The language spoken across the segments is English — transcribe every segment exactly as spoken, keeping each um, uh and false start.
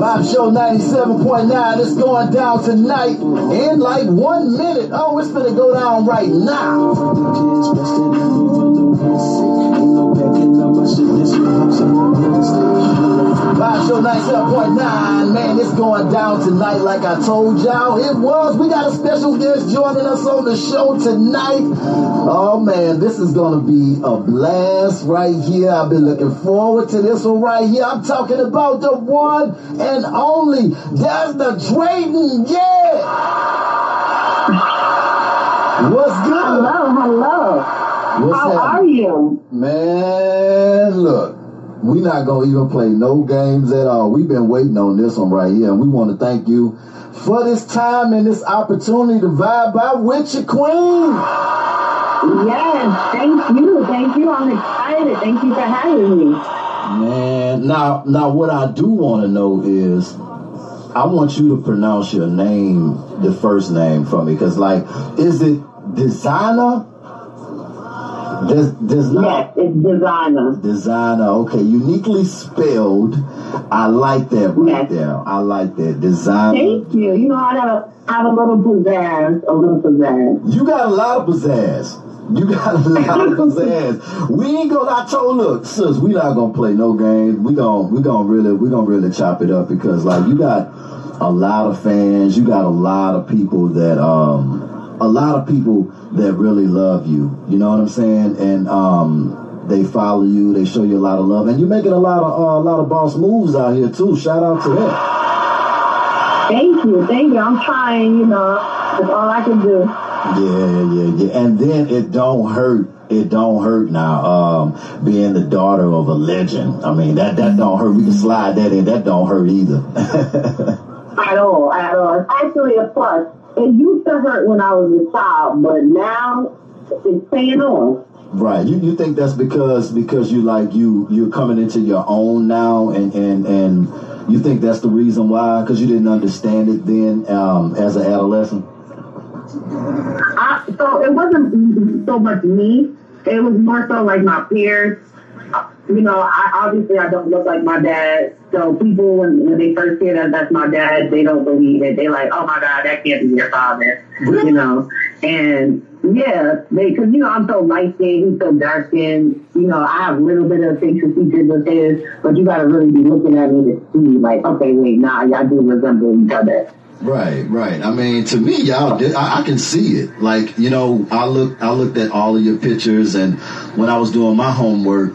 Live show ninety-seven point nine, it's going down tonight in like one minute. Oh, it's gonna go down right now. Live show ninety-seven point nine, man, it's going down tonight like I told y'all it was. We got a special guest joining us on the show tonight. Oh man, this is gonna be a blast right here. I've been looking forward to this one right here. I'm talking about the one and only Designer Drayton. Yeah! What's good? Hello, hello. What's How happening? Are you? Man, look. We're not going to even play no games at all. We've been waiting on this one right here, and we want to thank you for this time and this opportunity to vibe out with your queen. Yes, thank you. Thank you. I'm excited. Thank you for having me. Man, now, now what I do want to know is, I want you to pronounce your name, the first name for me, because, like, is it Designer? Des, des, yes, it's Designer. Designer, okay. Uniquely spelled. I like that right yes. there. I like that. Designer. Thank you. You know, I gotta have a little pizzazz. A little pizzazz. You got a lot of pizzazz. You got a lot of pizzazz. We ain't gonna, I told, look, sis, we not gonna play no games. We gonna, we gonna really, we gonna really chop it up, because, like, you got a lot of fans. You got a lot of people that, um, a lot of people that really love you. You know what I'm saying? And, um, they follow you. They show you a lot of love, and you're making a lot of, uh, a lot of boss moves out here too. Shout out to that. Thank you, thank you. I'm trying. You know, that's all I can do. Yeah, yeah, yeah. And then it don't hurt. It don't hurt now, um, being the daughter of a legend. I mean, that, that don't hurt. We can slide that in. That don't hurt either. At all, at all. It's actually a plus. It used to hurt when I was a child, but now it's paying off. Right. You, you think that's because because you like you you're coming into your own now, and and and you think that's the reason why, because you didn't understand it then, um, as an adolescent. I, so it wasn't so much me. It was more so like my peers. You know, I obviously I don't look like my dad. So people, when, when they first hear that that's my dad, they don't believe it. They like, oh my God, that can't be your father. You know, and yeah, they because you know I'm so light skinned, he's so dark skinned. You know, I have a little bit of facial features with his, but you got to really be looking at me to see, like, okay, wait, nah, y'all do resemble each other. Right, right. I mean, to me, y'all, I, I can see it. Like, you know, I look, I looked at all of your pictures, and when I was doing my homework,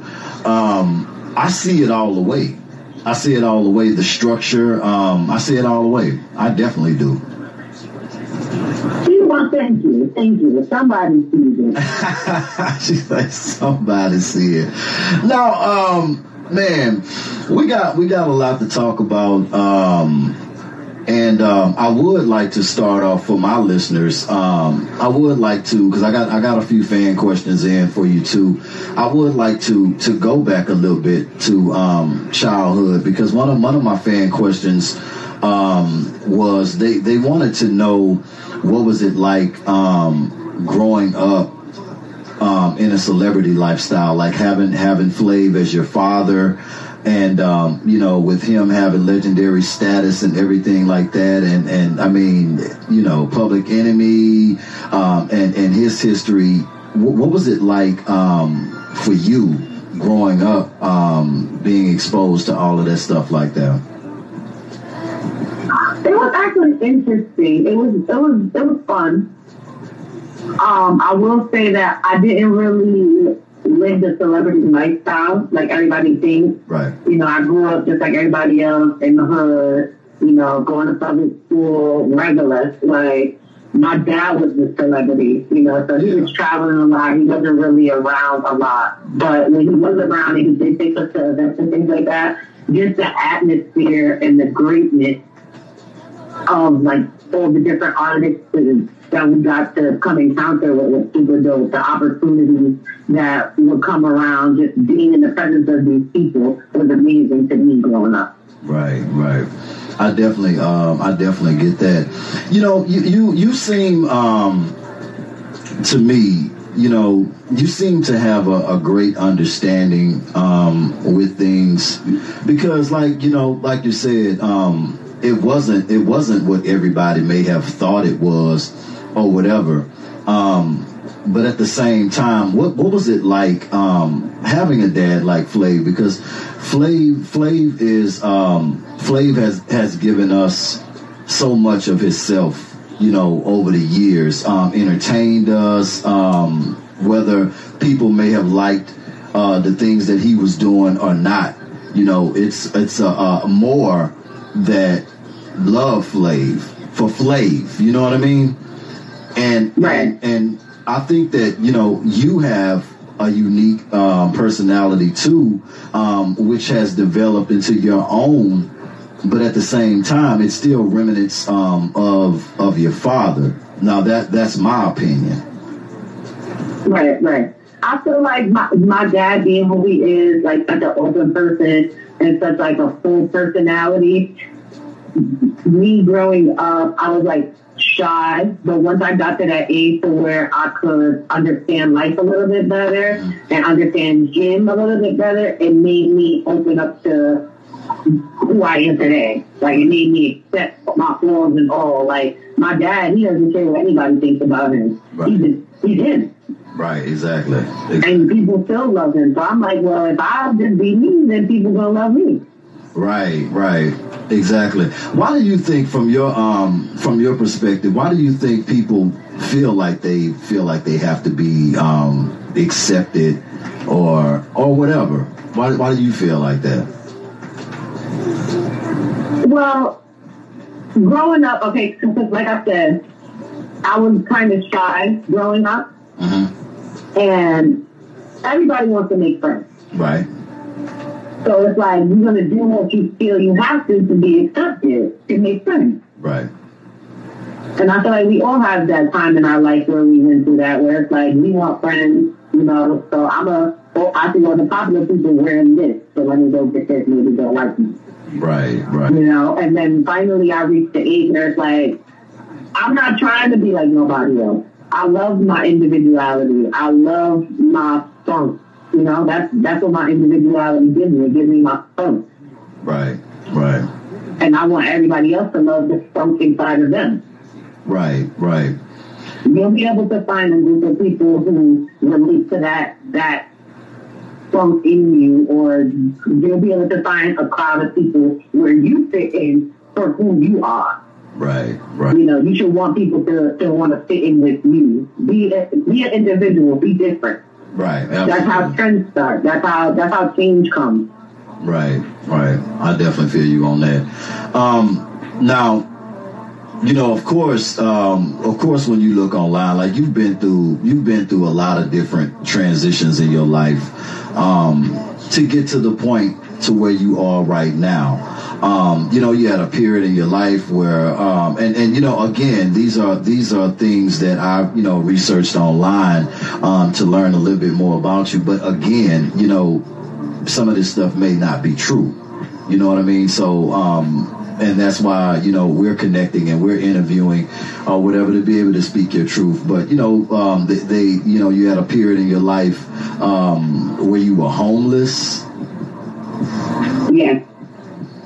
um, I see it all the way. I see it all the way. The structure, um, I see it all the way. I definitely do. Well, thank you, thank you. Somebody sees it. She's like, somebody see it. Now, um, man, we got we got a lot to talk about. Um, And um, I would like to start off for my listeners. Um, I would like to, because I got I got a few fan questions in for you too. I would like to to go back a little bit to um, childhood, because one of one of my fan questions um, was they they wanted to know what was it like um, growing up um, in a celebrity lifestyle, like having having Flav as your father. And, um, you know, with him having legendary status and everything like that. And, and I mean, you know, Public Enemy um, and, and his history. What, what was it like um, for you growing up, um, being exposed to all of that stuff like that? It was actually interesting. It was, it was, it was fun. Um, I will say that I didn't really live the celebrity lifestyle like everybody thinks. Right. You know, I grew up just like everybody else in the hood, you know, going to public school, regular. Like, my dad was the celebrity, you know, so he was traveling a lot. He wasn't really around a lot. But when he was around and he did take us to events and things like that, just the atmosphere and the greatness of, like, all the different artists and that we got to come encounter with was super dope. The opportunities that would come around just being in the presence of these people was amazing to me growing up. Right, right. I definitely, um, I definitely get that. You know, you you, you seem um, to me you know, you seem to have a, a great understanding um, with things, because, like, you know, like you said, um, it wasn't it wasn't what everybody may have thought it was, or whatever. Um, but at the same time, what what was it like um, having a dad like Flav? Because Flav Flav is um, Flav has has given us so much of himself, you know, over the years, um, entertained us, um, whether people may have liked uh, the things that he was doing or not. You know, it's it's a, a more that love Flav for Flav, you know what I mean? And, right. and and I think that, you know, you have a unique um, personality too, um, which has developed into your own. But at the same time, it's still remnants um, of of your father. Now that that's my opinion. Right, right. I feel like my my dad being who he is, like such an open person and such like a full personality. Me growing up, I was like shy, but once I got to that age to where I could understand life a little bit better and understand him a little bit better, it made me open up to who I am today. Like, it made me accept my flaws and all. Like, my dad, he doesn't care what anybody thinks about him. Right. He's in. He's in. Right, exactly. exactly. And people still love him. So I'm like, well, if I just be me, then people gonna love me. Right, right, exactly. Why do you think, from your um, from your perspective, why do you think people feel like they feel like they have to be um accepted or or whatever? Why why do you feel like that? Well, growing up, okay, because like I said, I was kind of shy growing up, mm-hmm. and everybody wants to make friends. Right. So it's like, you're going to do what you feel you have to to be accepted, to make friends. Right. And I feel like we all have that time in our life where we went through that, where it's like, we want friends, you know, so I'm a, well, I think all the popular people wearing this, so let me go get this, maybe they'll like me. Right, right. You know, and then finally I reached the age where it's like, I'm not trying to be like nobody else. I love my individuality. I love my funk. You know, that's that's what my individuality gives me. It gives me my funk. Right, right. And I want everybody else to love the funk inside of them. Right, right. You'll be able to find a group of people who relate to that that funk in you, or you'll be able to find a crowd of people where you fit in for who you are. Right, right. You know, you should want people to, to want to fit in with you. Be a, be an individual. Be different. Right. Absolutely. That's how trends start. That's how that's how change comes. Right, right. I definitely feel you on that. Um, now, you know, of course, um, of course, when you look online, like you've been through, you've been through a lot of different transitions in your life, um, to get to the point to where you are right now. Um, you know, you had a period in your life where, um, and and you know, again, these are these are things that I, you know, researched online um, to learn a little bit more about you. But again, you know, some of this stuff may not be true. You know what I mean? So. Um, And that's why, you know, we're connecting and we're interviewing or uh, whatever to be able to speak your truth. But, you know, um, they, they, you know, you had a period in your life um, where you were homeless. Yes.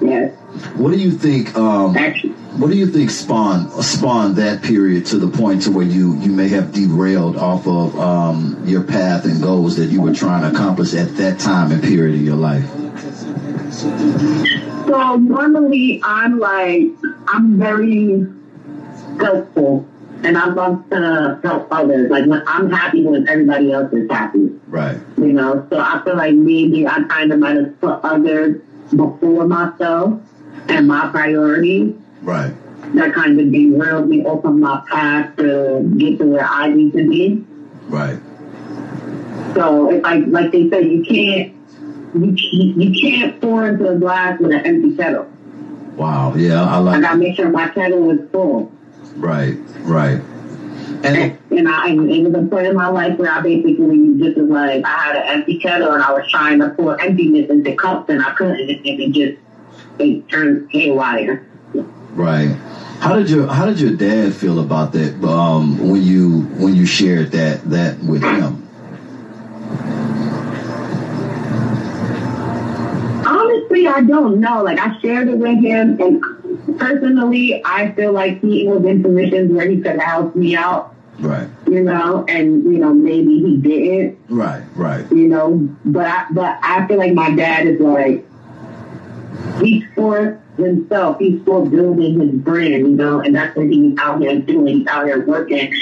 Yes. What do you think? Um, Actually. What do you think spawned spawned that period to the point to where you, you may have derailed off of um, your path and goals that you were trying to accomplish at that time and period in your life? So normally I'm like, I'm very helpful and I love to help others. Like, when I'm happy when everybody else is happy. Right. You know, so I feel like maybe I kind of might have put others before myself and my priorities. Right. That kind of derailed me off of my path to get to where I need to be. Right. So it's like, like they say, you can't, You, you can't pour into a glass with an empty kettle. Wow, yeah, I like. I gotta make sure my kettle is full. Right, right. And and, and I and it was a point in my life where I basically just was like, I had an empty kettle and I was trying to pour emptiness into cups and I couldn't, and it just it turned haywire. Right. How did your How did your dad feel about that? Um, when you when you shared that that with him? Honestly, I don't know. Like, I shared it with him, and personally, I feel like he was in positions where he could have helped me out. Right. You know, and you know, maybe he didn't. Right. Right. You know, but I, but I feel like my dad is like, he's for himself. He's still building his brand, you know, and that's what he's out here doing. He's out here working,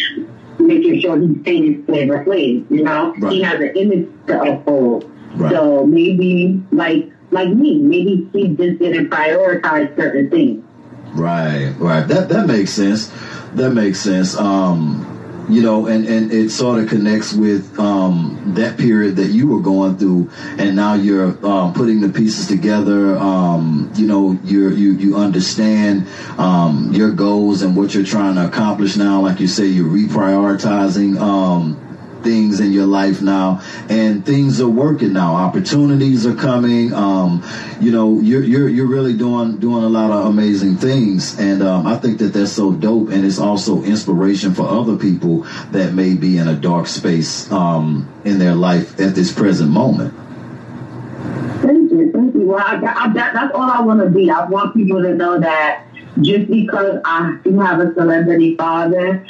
making sure he's staying Flavor Flav, you know. Right. He has an image to uphold. Right. So maybe, like like me, maybe he just didn't prioritize certain things. Right, right. That that makes sense. That makes sense. Um. You know, and, and it sort of connects with um, that period that you were going through, and now you're um, putting the pieces together. Um, you know, you're, you you understand um, your goals and what you're trying to accomplish now. Like you say, you're reprioritizing um, things in your life now, and things are working now. Opportunities are coming. Um, you know, you're you're you're really doing doing a lot of amazing things, and um, I think that that's so dope. And it's also inspiration for other people that may be in a dark space um, in their life at this present moment. Thank you, thank you. Well, I, I, that, that's all I want to be. I want people to know that just because I do have a celebrity father,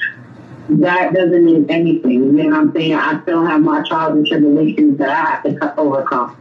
that doesn't mean anything. You know what I'm saying? I still have my trials and tribulations that I have to overcome.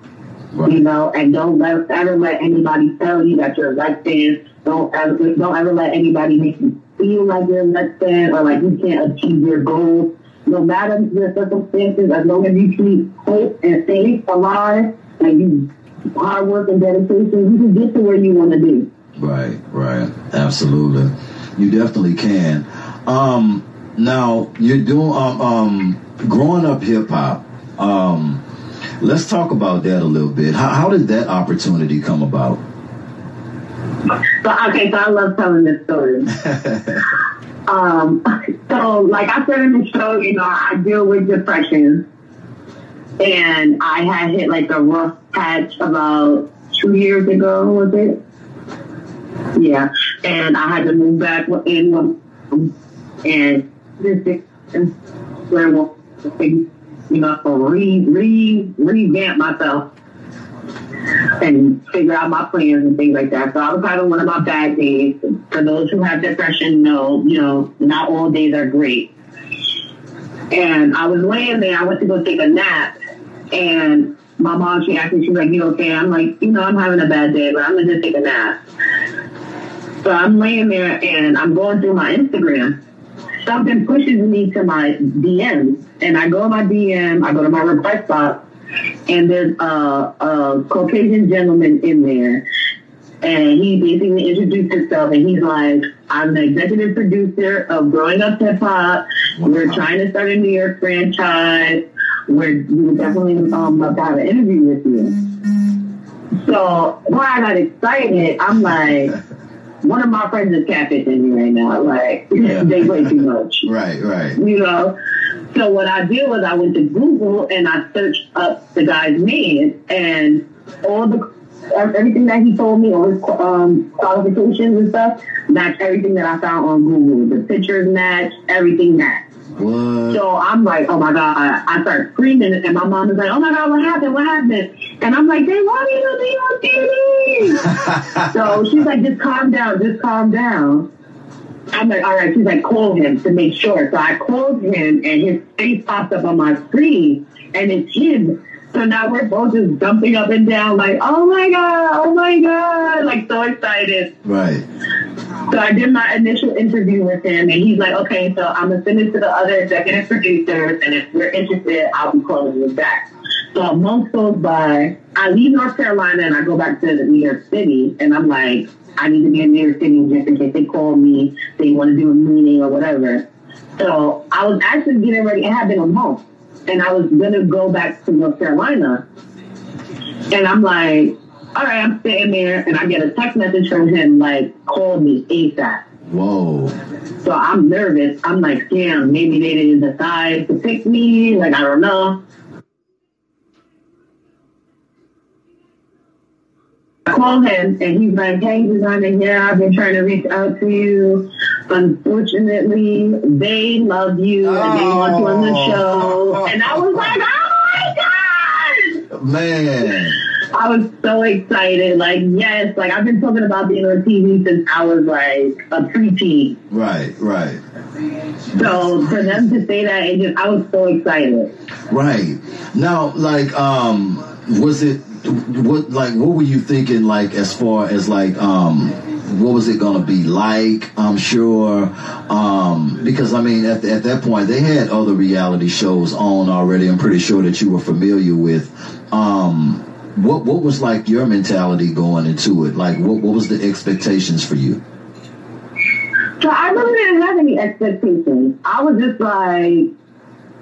Right. You know, and don't let, ever let anybody tell you that you're less than. Don't ever, don't ever let anybody make you feel like you're less than or like you can't achieve your goals. No matter your circumstances, as long as you keep hope and faith alive and you hard work and dedication, you can get to where you want to be. Right, right. Absolutely. You definitely can. Um, Now, you're doing um, um, Growing Up Hip Hop. Um, let's talk about that a little bit. How, how did that opportunity come about? So, okay, so I love telling this story. um, so, like I said in the show, you know, I deal with depression. And I had hit like a rough patch about two years ago, was it? Yeah. And I had to move back in. And this is where I, you know, re, re, revamp myself and figure out my plans and things like that. So I was kind of one of my bad days. For those who have depression, know, you know, not all days are great. And I was laying there. I went to go take a nap. And my mom, she asked me, she's like, you okay? I'm like, you know, I'm having a bad day, but I'm going to just take a nap. So I'm laying there, and I'm going through my Instagram. Something pushes me to my D Ms, and I go to my D M, I go to my request box, and there's a, a Caucasian gentleman in there, and he basically introduced himself, and he's like, I'm the executive producer of Growing Up Hip Hop. Wow. We're trying to start a New York franchise. We're, we're definitely um, about to have an interview with you. So when I got excited, I'm like... One of my friends is catfishing me right now. Like, yeah. They play too much. Right, right. You know? So what I did was I went to Google and I searched up the guy's name and all the, everything that he told me, all his um, qualifications and stuff, matched everything that I found on Google. The pictures matched, everything matched. What? So I'm like, oh my God. I start screaming, and my mom is like, oh my God, what happened? What happened? And I'm like, they want me to be on T V. So she's like, just calm down, just calm down. I'm like, all right. She's like, call him to make sure. So I called him, and his face pops up on my screen, and it's him. So now we're both just jumping up and down, like, oh my God, oh my God, like so excited. Right. So I did my initial interview with him, and he's like, okay, so I'm going to send it to the other executive producers, and if we're interested, I'll be calling you back. So a month goes by, I leave North Carolina, and I go back to New York City, and I'm like, I need to be in New York City just in case they call me, they want to do a meeting or whatever. So I was actually getting ready, I had been on home, and I was going to go back to North Carolina. And I'm like... All right, I'm sitting there, and I get a text message from him, like, call me ASAP. Whoa. So I'm nervous. I'm like, damn, maybe they didn't decide to pick me. Like, I don't know. I call him, and he's like, hey, Designer, yeah, I've been trying to reach out to you. Unfortunately, they love you oh. and they want you on the show. And I was like, oh my God! Man. I was so excited. Like, yes, like I've been talking about being on T V since I was like a preteen. Right, right. So for them to say that, it just, I was so excited. Right. Now, like, um, was it, what, like, what were you thinking, like, as far as, like, um, what was it gonna be like? I'm sure, um, because I mean, at, the, at that point, they had other reality shows on already. I'm pretty sure that you were familiar with. Um, what what was like your mentality going into it? Like, what what was the expectations for you? So I really didn't have any expectations. I was just like,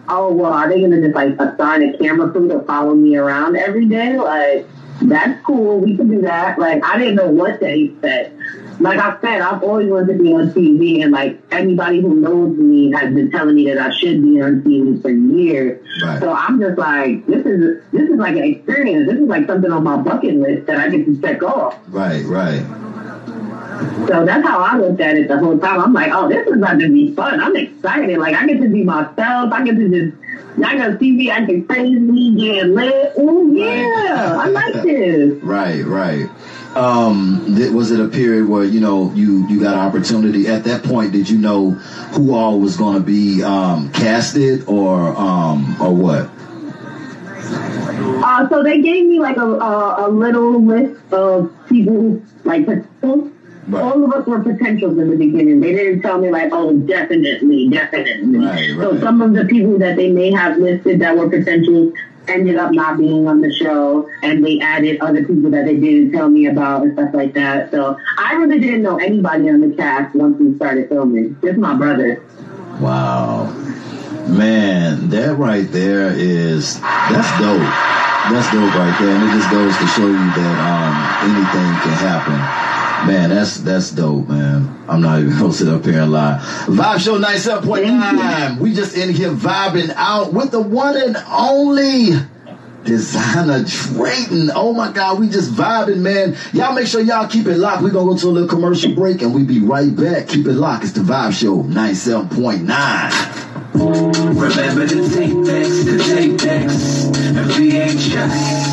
oh well, are they gonna just like assign a camera crew to follow me around every day? Like, that's cool. We can do that. Like, I didn't know what to expect. Like I said, I've always wanted to be on T V, and like anybody who knows me has been telling me that I should be on T V for years. Right. So I'm just like, this is this is like an experience. This is like something on my bucket list that I get to check off. Right, right. So that's how I looked at it the whole time. I'm like, oh, this is about to be fun. I'm excited. Like, I get to be myself. I get to just, y'all gonna see me acting crazy, getting lit. Oh yeah, right. I like this. Right, right. Um, th- was it a period where, you know, you, you got an opportunity? At that point, did you know who all was going to be um, casted or um, or what? Uh, so they gave me like a, a, a little list of people, like potentials. Right. All of us were potentials in the beginning. They didn't tell me like, oh, definitely, definitely. Right, right. So some of the people that they may have listed that were potentials ended up not being on the show, and they added other people that they didn't tell me about and stuff like that. So I really didn't know anybody on the cast once we started filming. Just my brother. Wow. Man, that right there is, that's dope. That's dope right there. And it just goes to show you that um, anything can happen. Man, that's that's dope, man. I'm not even gonna sit up here and lie. Vibe Show ninety-seven point nine. We just in here vibing out with the one and only Designer Drayton. Oh my God, we just vibing, man. Y'all make sure y'all keep it locked. We're gonna go to a little commercial break and we be right back. Keep it locked. It's the Vibe Show ninety-seven point nine. Remember to take backs, to take backs, and we ain't just.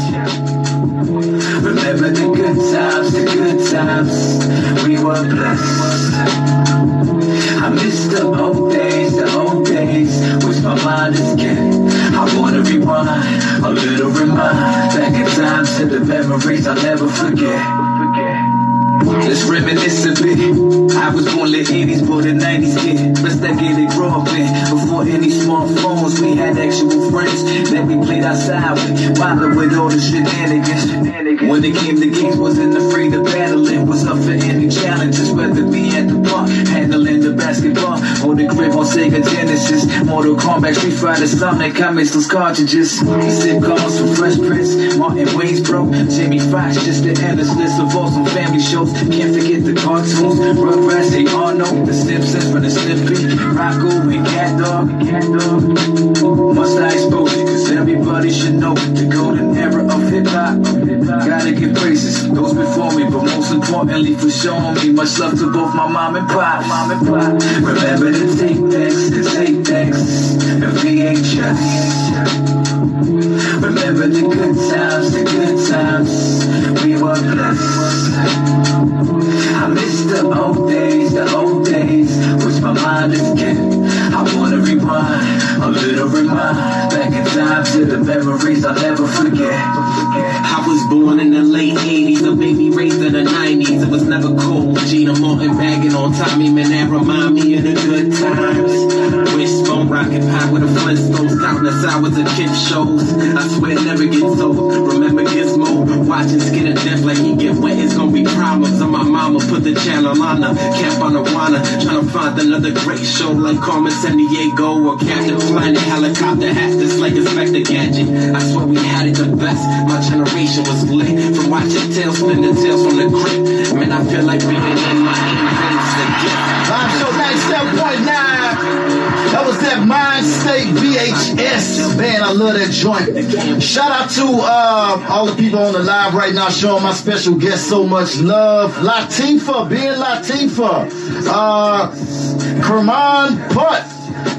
Remember the good times, the good times, we were blessed. I miss the old days, the old days, which my mind is getting. I wanna rewind, a little remind, back in time to the memories I'll never forget. Let's reminisce a bit. I was born late eighties, born in nineties kid. Best I get it growing before any smartphones. We had actual friends that we played outside with, wildin' with all the shenanigans. When it came to games, wasn't afraid to battle it. Was up for any challenges, whether be at the bar, handling the basketball, or the grip on Sega Genesis, Mortal Kombat, Street Fighter, Sonic. I missed those cartridges. Sip calls from Fresh Prince, Martin Waynesboro, Jimmy Foxx, just the endless list of awesome family shows. Can't forget the cartoons, Rugrats, they all know the Simpsons from the Snippet, Rocco and Cat Dog, Cat Dog. Must I expose it, cause everybody should know the golden era of hip hop. Gotta give praises, those before me, but most importantly for showing me much love to both my mom and pop, mom and pop. Remember to take backs, to take backs, and we ain't just. Remember the good times, the good times, we were blessed. I miss the old days, the old days, which my mind is getting. I wanna rewind, a little remind, back in time to the memories I'll never forget. I was born in the late eighties, a baby raised in the nineties. It was never cold, Gina Morton bagging on Tommy, man, that remind me of the good times. Wishbone, rocket pie with a Flintstones, countless hours of kid shows. I swear it never gets over. Remember Gizmo, watching Skin of Death like he get wet. It's gonna be problems on my mama. Put the channel on her, camp on the wanna, trying to find another great show like Carmen San Diego or Captain Planet. Helicopter hats just like Inspector Gadget. I swear we had it the best. My generation was lit from watching Tailspin to Tales from the Crypt. Man, I feel like being in my independence again. Vibe Show ninety-seven point nine. That was that Mind State V H S. Man, I love that joint. Shout out to uh, all the people on the live right now showing my special guest so much love. Latifa, being Latifa. Uh... Kerman Putt,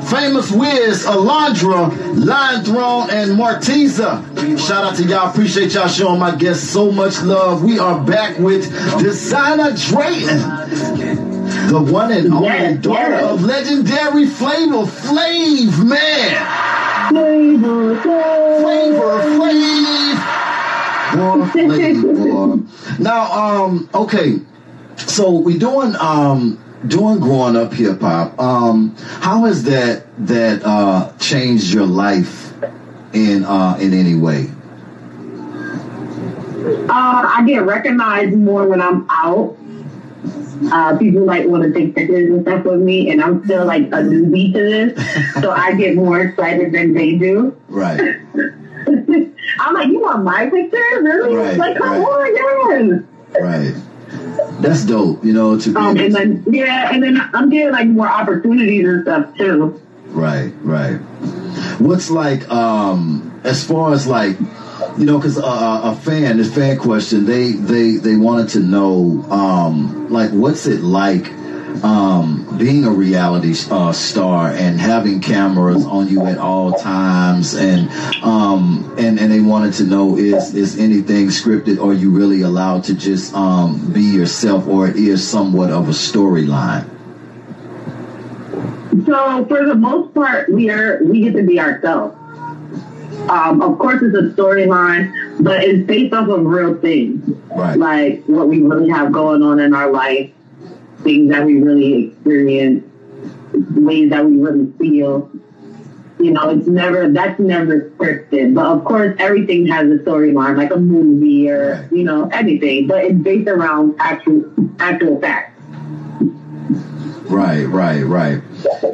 Famous Wiz, Alondra, Lion Throne, and Martiza. Shout out to y'all. Appreciate y'all showing my guests so much love. We are back with Designer Drayton, the one and only yes, daughter yes. of legendary Flavor Flav, man. Flavor Flav. Flavor Flav. Now, um, okay. So we doing um doing Growing Up Hip Hop. Um, how has that that uh changed your life in uh in any way? Uh, I get recognized more when I'm out. Uh, people like want to take pictures and stuff with me, and I'm still like a newbie to this, so I get more excited than they do. Right. I'm like, you want my picture? Really? Right, like, come on, yes. Right. That's dope. You know, to be um, and then yeah, and then I'm getting like more opportunities and stuff too. Right, right. What's like um as far as like, you know, because uh, a fan, this fan question, they, they, they wanted to know, um, like, what's it like um, being a reality uh, star and having cameras on you at all times? And um, and, and they wanted to know, is, is anything scripted, or are you really allowed to just um, be yourself, or it is somewhat of a storyline? So, for the most part, we are we get to be ourselves. Um, of course, it's a storyline, but it's based off of real things, right. Like what we really have going on in our life, things that we really experience, ways that we really feel. You know, it's never that's never scripted. But of course, everything has a storyline, like a movie or right. you know anything. But it's based around actual actual facts. Right, right, right.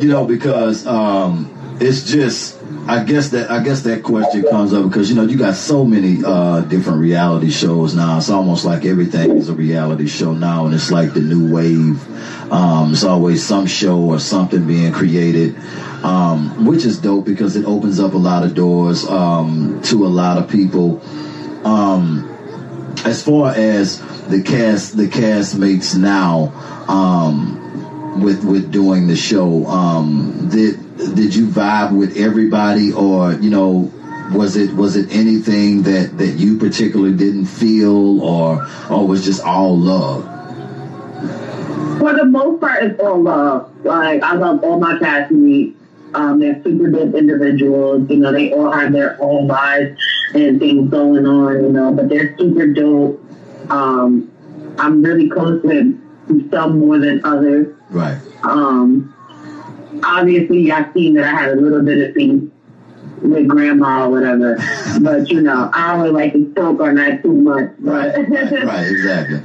You know, because um, it's just. I guess that I guess that question comes up because, you know, you got so many uh, different reality shows now. It's almost like everything is a reality show now, and it's like the new wave. Um, it's always some show or something being created, um, which is dope because it opens up a lot of doors um, to a lot of people. Um, as far as the cast, the castmates now um, with with doing the show, um, did. Did you vibe with everybody, or you know, was it was it anything that, that you particularly didn't feel, or or was just all love? For the most part, it's all love. Like I love all my castmates. Um, they're super good individuals. You know, they all have their own lives and things going on. You know, but they're super dope. Um, I'm really close with some more than others. Right. Um. Obviously, I've seen that I had a little bit of things with grandma or whatever, but you know, I don't like to talk on that too much. Right, right, right, exactly.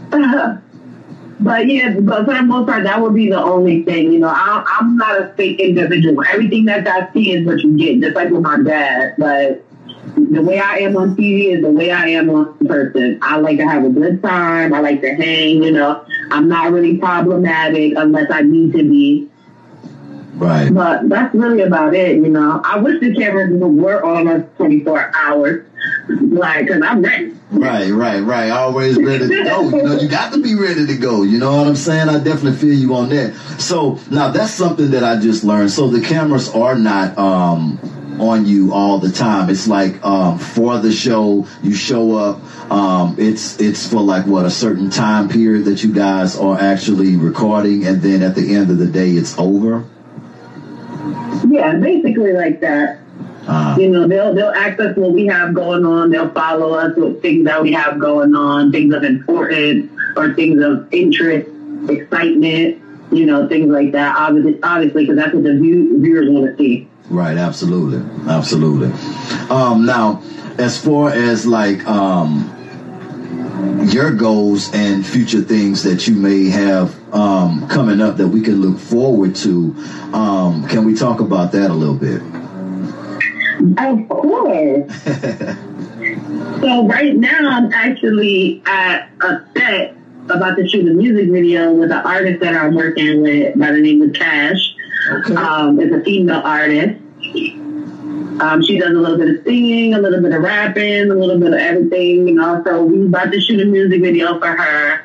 But yeah, but for the most part, that would be the only thing. You know, I, I'm not a fake individual. Everything that I see is what you get, just like with my dad. But the way I am on T V is the way I am on person. I like to have a good time. I like to hang. You know, I'm not really problematic unless I need to be. Right. But that's really about it, you know. I wish the cameras were on us twenty-four hours, like, because I'm ready. Right, right, right. Always ready to go. You know, you got to be ready to go. You know what I'm saying? I definitely feel you on that. So, now that's something that I just learned. So, the cameras are not um, on you all the time. It's like um, for the show, you show up. Um, it's, it's for like, what, a certain time period that you guys are actually recording, and then at the end of the day, it's over? Yeah, basically like that. Uh, you know, they'll they'll access what we have going on. They'll follow us with things that we have going on, things of importance or things of interest, excitement. You know, things like that. Obviously, obviously, because that's what the view, viewers want to see. Right. Absolutely. Absolutely. Um, now, as far as like um, your goals and future things that you may have. Um, coming up that we can look forward to. Um, can we talk about that a little bit? Of course. So right now I'm actually at a set about to shoot a music video with an artist that I'm working with by the name of Cash. Okay. Um, it's a female artist. Um, she does a little bit of singing, a little bit of rapping, a little bit of everything. You know, so we're about to shoot a music video for her.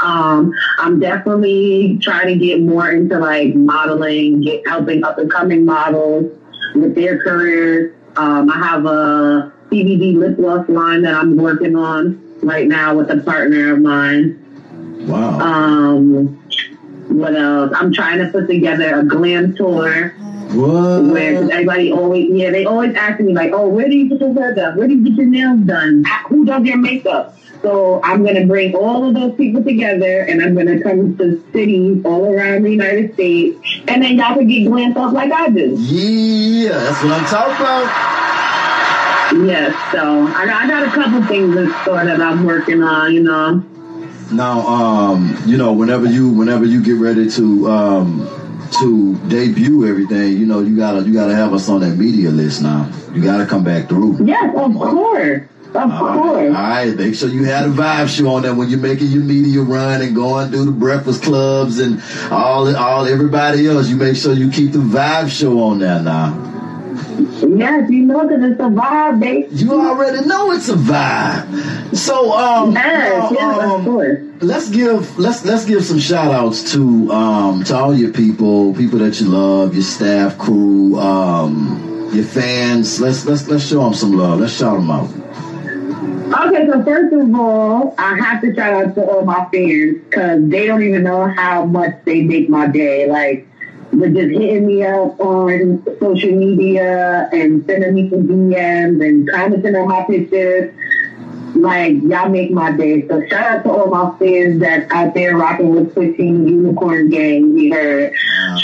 Um, I'm definitely trying to get more into like modeling, get helping up and coming models with their careers. Um, I have a C B D lip gloss line that I'm working on right now with a partner of mine. Wow. Um, what else? I'm trying to put together a glam tour. What? Where everybody always, yeah, they always ask me like, oh, where do you get your hair done? Where do you get your nails done? Who does your makeup? So I'm going to bring all of those people together, and I'm going to come to cities all around the United States, and then y'all can get glam stuff like I do. Yeah, that's what I'm talking about. Yes, so I, I got a couple things in store that I'm working on, you know. Now, um, you know, whenever you whenever you get ready to um, to debut everything, you know, you gotta you gotta have us on that media list now. You gotta come back through. Yes, of course. Of all course. Right, all right, make sure you had a vibe show on that when you're making your media run and going through the breakfast clubs and all all everybody else. You make sure you keep the vibe show on there now. Yes, you know, because it's a vibe, baby. You already know it's a vibe. So, um, yes, you know, yes, um, of course. Let's give let's let's give some shout outs to um to all your people, people that you love, your staff, crew, um, your fans. Let's let's let's show them some love. Let's shout them out. Okay, so first of all, I have to shout out to all my fans because they don't even know how much they make my day. Like, they're just hitting me up on social media and sending me some D Ms and commenting on my pictures. Like, y'all make my day. So shout out to all my fans that's out there rocking with fifteen Unicorn Gang, we heard.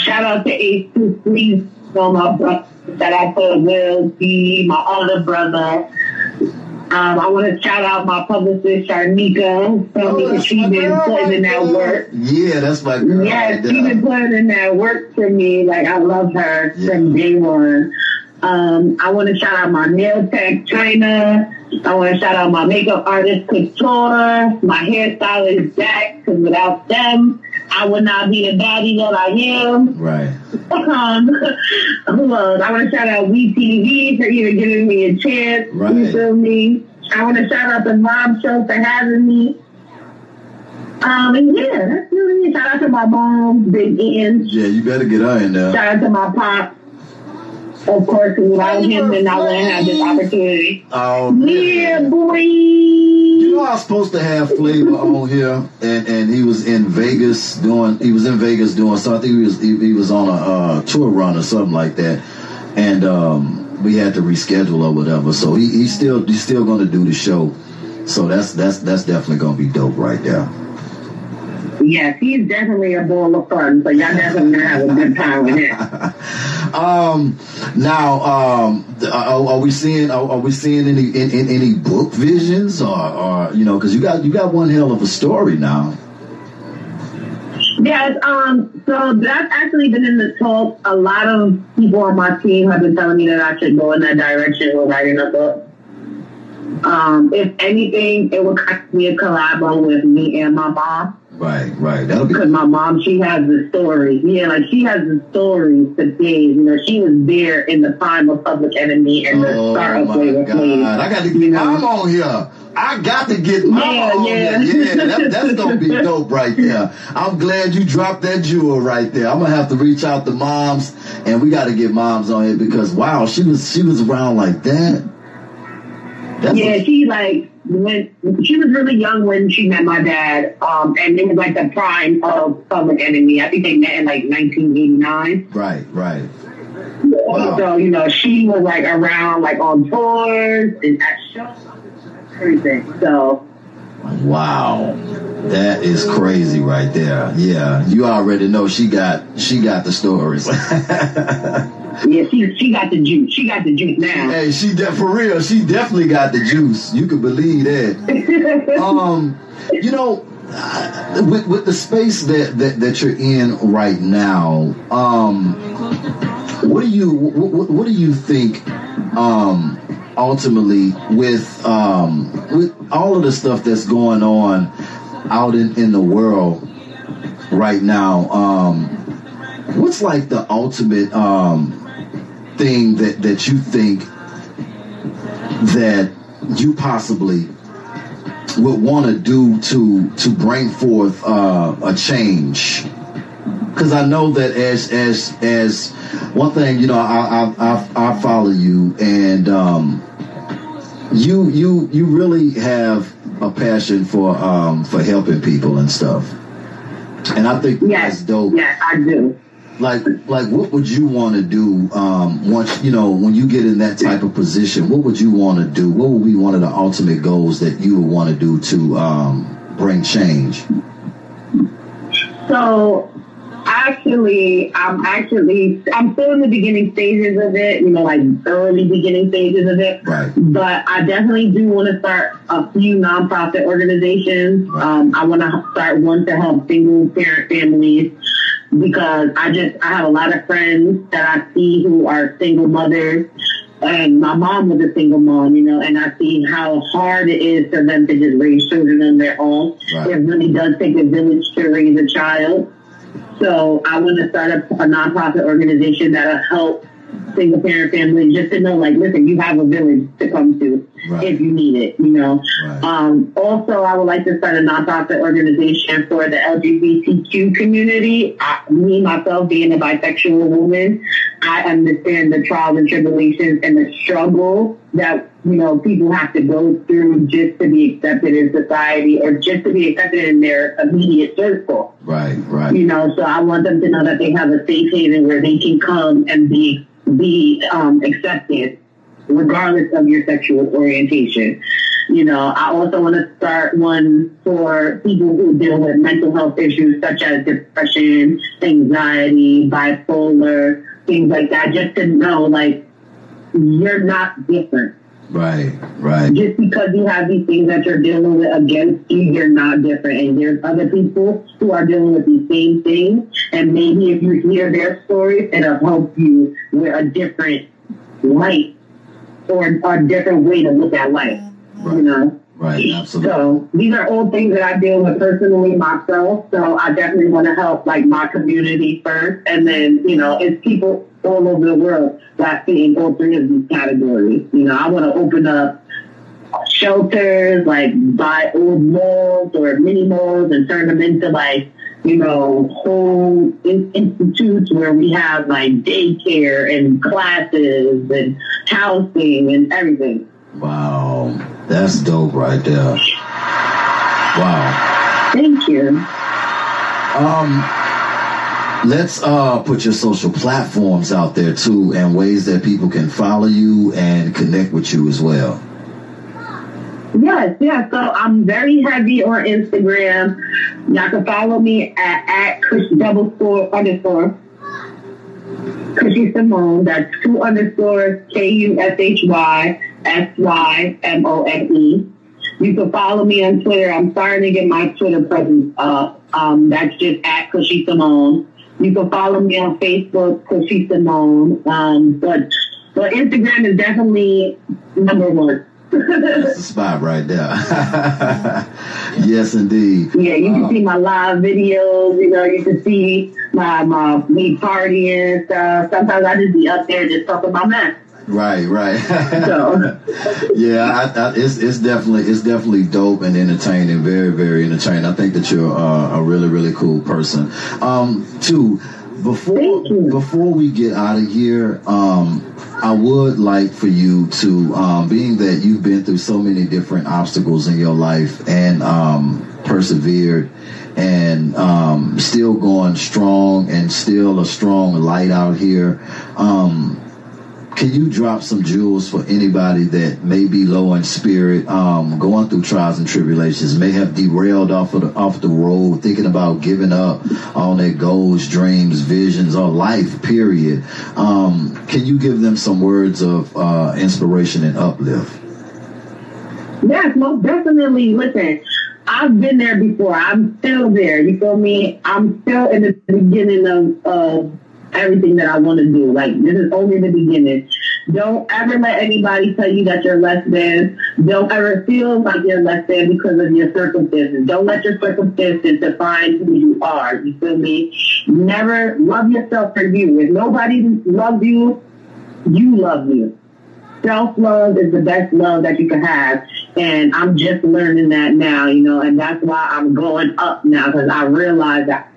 Shout out to Ace two, please, all my brothers that I put Will be my other brother. Um, I want to shout out my publicist, Sharnika. So oh, she's been putting in that work. Yeah, that's my girl. Yeah, she's been putting in that work for me. Like, I love her yeah. from day one. Um, I want to shout out my nail tech, China. I want to shout out my makeup artist, Couture. My hairstylist, Jack, because without them, I would not be the baddie that I am. Right. Um, hold on. I want to shout out WeTV for even giving me a chance. Right. You feel me? I want to shout out the Mom Show for having me. Um, and yeah, that's really it. Shout out to my mom, Big Ian. Yeah, you better get her in there. Shout out to my pop. Of course, without him, then I wouldn't have this opportunity. Oh, yeah, man. Boy. You know, I was supposed to have Flavor on here, and, and he was in Vegas doing. He was in Vegas doing. So I think he was he, he was on a uh, tour run or something like that, and um, we had to reschedule or whatever. So he he's still he's still going to do the show. So that's that's that's definitely going to be dope right there. Yes, he's definitely a ball of fun, so y'all definitely gonna have a good time with him. um, now, um, are, are we seeing are, are we seeing any in, in, any book visions or, or you know, because you got you got one hell of a story now. Yes, um, so that's actually been in the talk. A lot of people on my team have been telling me that I should go in that direction with writing a book. Um, if anything, it would be a collab with me and my mom. Right, right. That'll be because my mom, she has the story. Yeah, like she has the stories to days. You know, she was there in the time of Public Enemy and the oh start of Flavor Flav. I got to get you know? I'm on here. I got to get my yeah, on yeah. here. Yeah, that, that's gonna be dope right there. I'm glad you dropped that jewel right there. I'm gonna have to reach out to moms, and we got to get moms on here because wow, she was she was around like that. That's yeah, a- she like. When she was really young when she met my dad, um, and it was like the prime of Public Enemy. I think they met in like nineteen eighty-nine. Right, right. Wow. So, you know, she was like around like on tours and at shows, everything. So, wow, that is crazy right there. Yeah, you already know she got she got the stories. Yeah, she she got the juice. She got the juice now. Hey, she de- for real. She definitely got the juice. You can believe that. um, you know, with with the space that, that, that you're in right now, um, what do you what, what do you think? Um, ultimately, with um, with all of the stuff that's going on out in, in the world right now, um, what's like the ultimate um. thing that, that you think that you possibly would want to do to to bring forth uh, a change? Because I know that as as as one thing, you know, I I I, I follow you, and um, you you you really have a passion for um, for helping people and stuff, and I think yes, that's dope. Yeah, I do. Like, like, what would you want to do um, once, you know, when you get in that type of position? What would you want to do? What would be one of the ultimate goals that you would want to do to um, bring change? So, actually, I'm actually, I'm still in the beginning stages of it, you know, like early beginning stages of it. Right. But I definitely do want to start a few nonprofit organizations. Right. Um, I want to start one to help single parent families. Because I just, I have a lot of friends that I see who are single mothers, and my mom was a single mom, you know, and I see how hard it is for them to just raise children on their own. Right. It really does take a village to raise a child. So I want to start up a, a nonprofit organization that'll help single parent families just to know, like, listen, you have a village to come to. Right. If you need it, you know. Right. Um, also, I would like to start a nonprofit organization for the L G B T Q community. I, me, myself, being a bisexual woman, I understand the trials and tribulations and the struggle that, you know, people have to go through just to be accepted in society or just to be accepted in their immediate circle. Right, right. You know, so I want them to know that they have a safe haven where they can come and be be um, accepted, regardless of your sexual orientation. You know, I also want to start one for people who deal with mental health issues such as depression, anxiety, bipolar, things like that, just to know, like, you're not different. Right, right. Just because you have these things that you're dealing with against you, you're not different. And there's other people who are dealing with these same things, and maybe if you hear their stories, it'll help you with a different light. Or a different way to look at life, right. You know? Right, absolutely. So these are all things that I deal with personally myself, so I definitely want to help, like, my community first, and then, you know, it's people all over the world that fit in all three of these categories. You know, I want to open up shelters, like, buy old malls or mini malls and turn them into, like, you know, whole in- institutes where we have, like, daycare and classes and housing and everything. Wow. That's dope right there. Wow. Thank you. Um, let's uh, put your social platforms out there, too, and ways that people can follow you and connect with you as well. Yes, yeah. So I'm very heavy on Instagram. Y'all can follow me at, at Kushy double four underscore Kushy_Symone. That's two underscores K U S H Y S Y M O N E. You can follow me on Twitter. I'm starting to get my Twitter presence up. Um, that's just at Kushy_Symone. You can follow me on Facebook, Kushy_Symone. Um, but but Instagram is definitely number one. That's the spot right there. Yes, indeed. Yeah, you can um, see my live videos. You know, you can see my my me partying and stuff. Sometimes I just be up there just talking my mess. Right, right. So. yeah, I, I, it's it's definitely it's definitely dope and entertaining. Very, very entertaining. I think that you're uh, a really, really cool person. Um, too. Before before we get out of here, um, I would like for you to, um, being that you've been through so many different obstacles in your life and um, persevered and um, still going strong and still a strong light out here, um, can you drop some jewels for anybody that may be low in spirit, um, going through trials and tribulations, may have derailed off of the, off the road, thinking about giving up on their goals, dreams, visions, or life, period. Um, can you give them some words of uh, inspiration and uplift? Yes, most definitely. Listen, I've been there before. I'm still there. You feel me? I'm still in the beginning of... Uh, everything that I want to do. Like, this is only the beginning. Don't ever let anybody tell you that you're less than. Don't ever feel like you're less than because of your circumstances. Don't let your circumstances define who you are. You feel me? Never love yourself for you. If nobody loves you, you love you. Self-love is the best love that you can have. And I'm just learning that now, you know, and that's why I'm going up now, because I realize that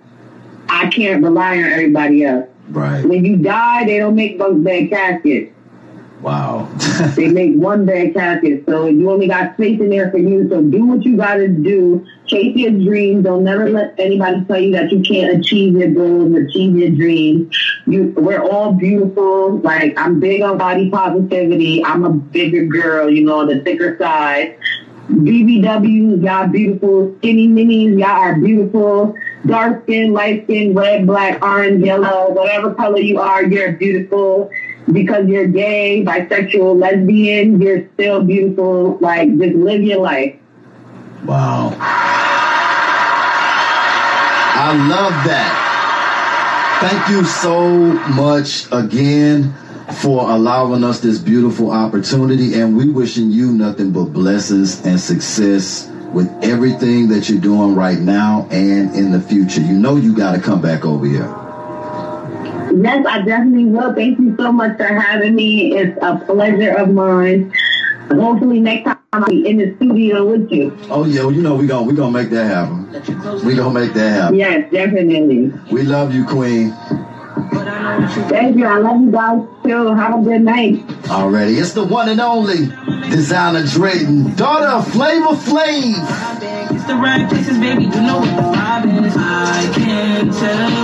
I can't rely on everybody else. Right. When you die, they don't make both bad caskets. Wow. They make one bad casket. So you only got space in there for you. So do what you got to do. Chase your dreams. Don't never let anybody tell you that you can't achieve your goals, achieve your dreams. You, we're all beautiful. Like, I'm big on body positivity. I'm a bigger girl, you know, the thicker side. B B Ws, y'all beautiful. Skinny minis, y'all are beautiful. Dark skin, light skin, red, black, orange, yellow, whatever color you are, you're beautiful. Because you're gay, bisexual, lesbian, you're still beautiful. Like, just live your life. Wow. I love that. Thank you so much again for allowing us this beautiful opportunity. And we wishing you nothing but blessings and success with everything that you're doing right now and in the future. You know you got to come back over here. Yes, I definitely will. Thank you so much for having me. It's a pleasure of mine. Hopefully next time I'll be in the studio with you. Oh, yeah. Well, you know, we're going we gonna make that happen. We're going to make that happen. Yes, definitely. We love you, Queen. Thank you. I love you guys, too. Have a good night. Already. It's the one and only Designer Drayton, daughter of Flavor Flav. It's the right places, baby. You know what the vibe is. I can tell.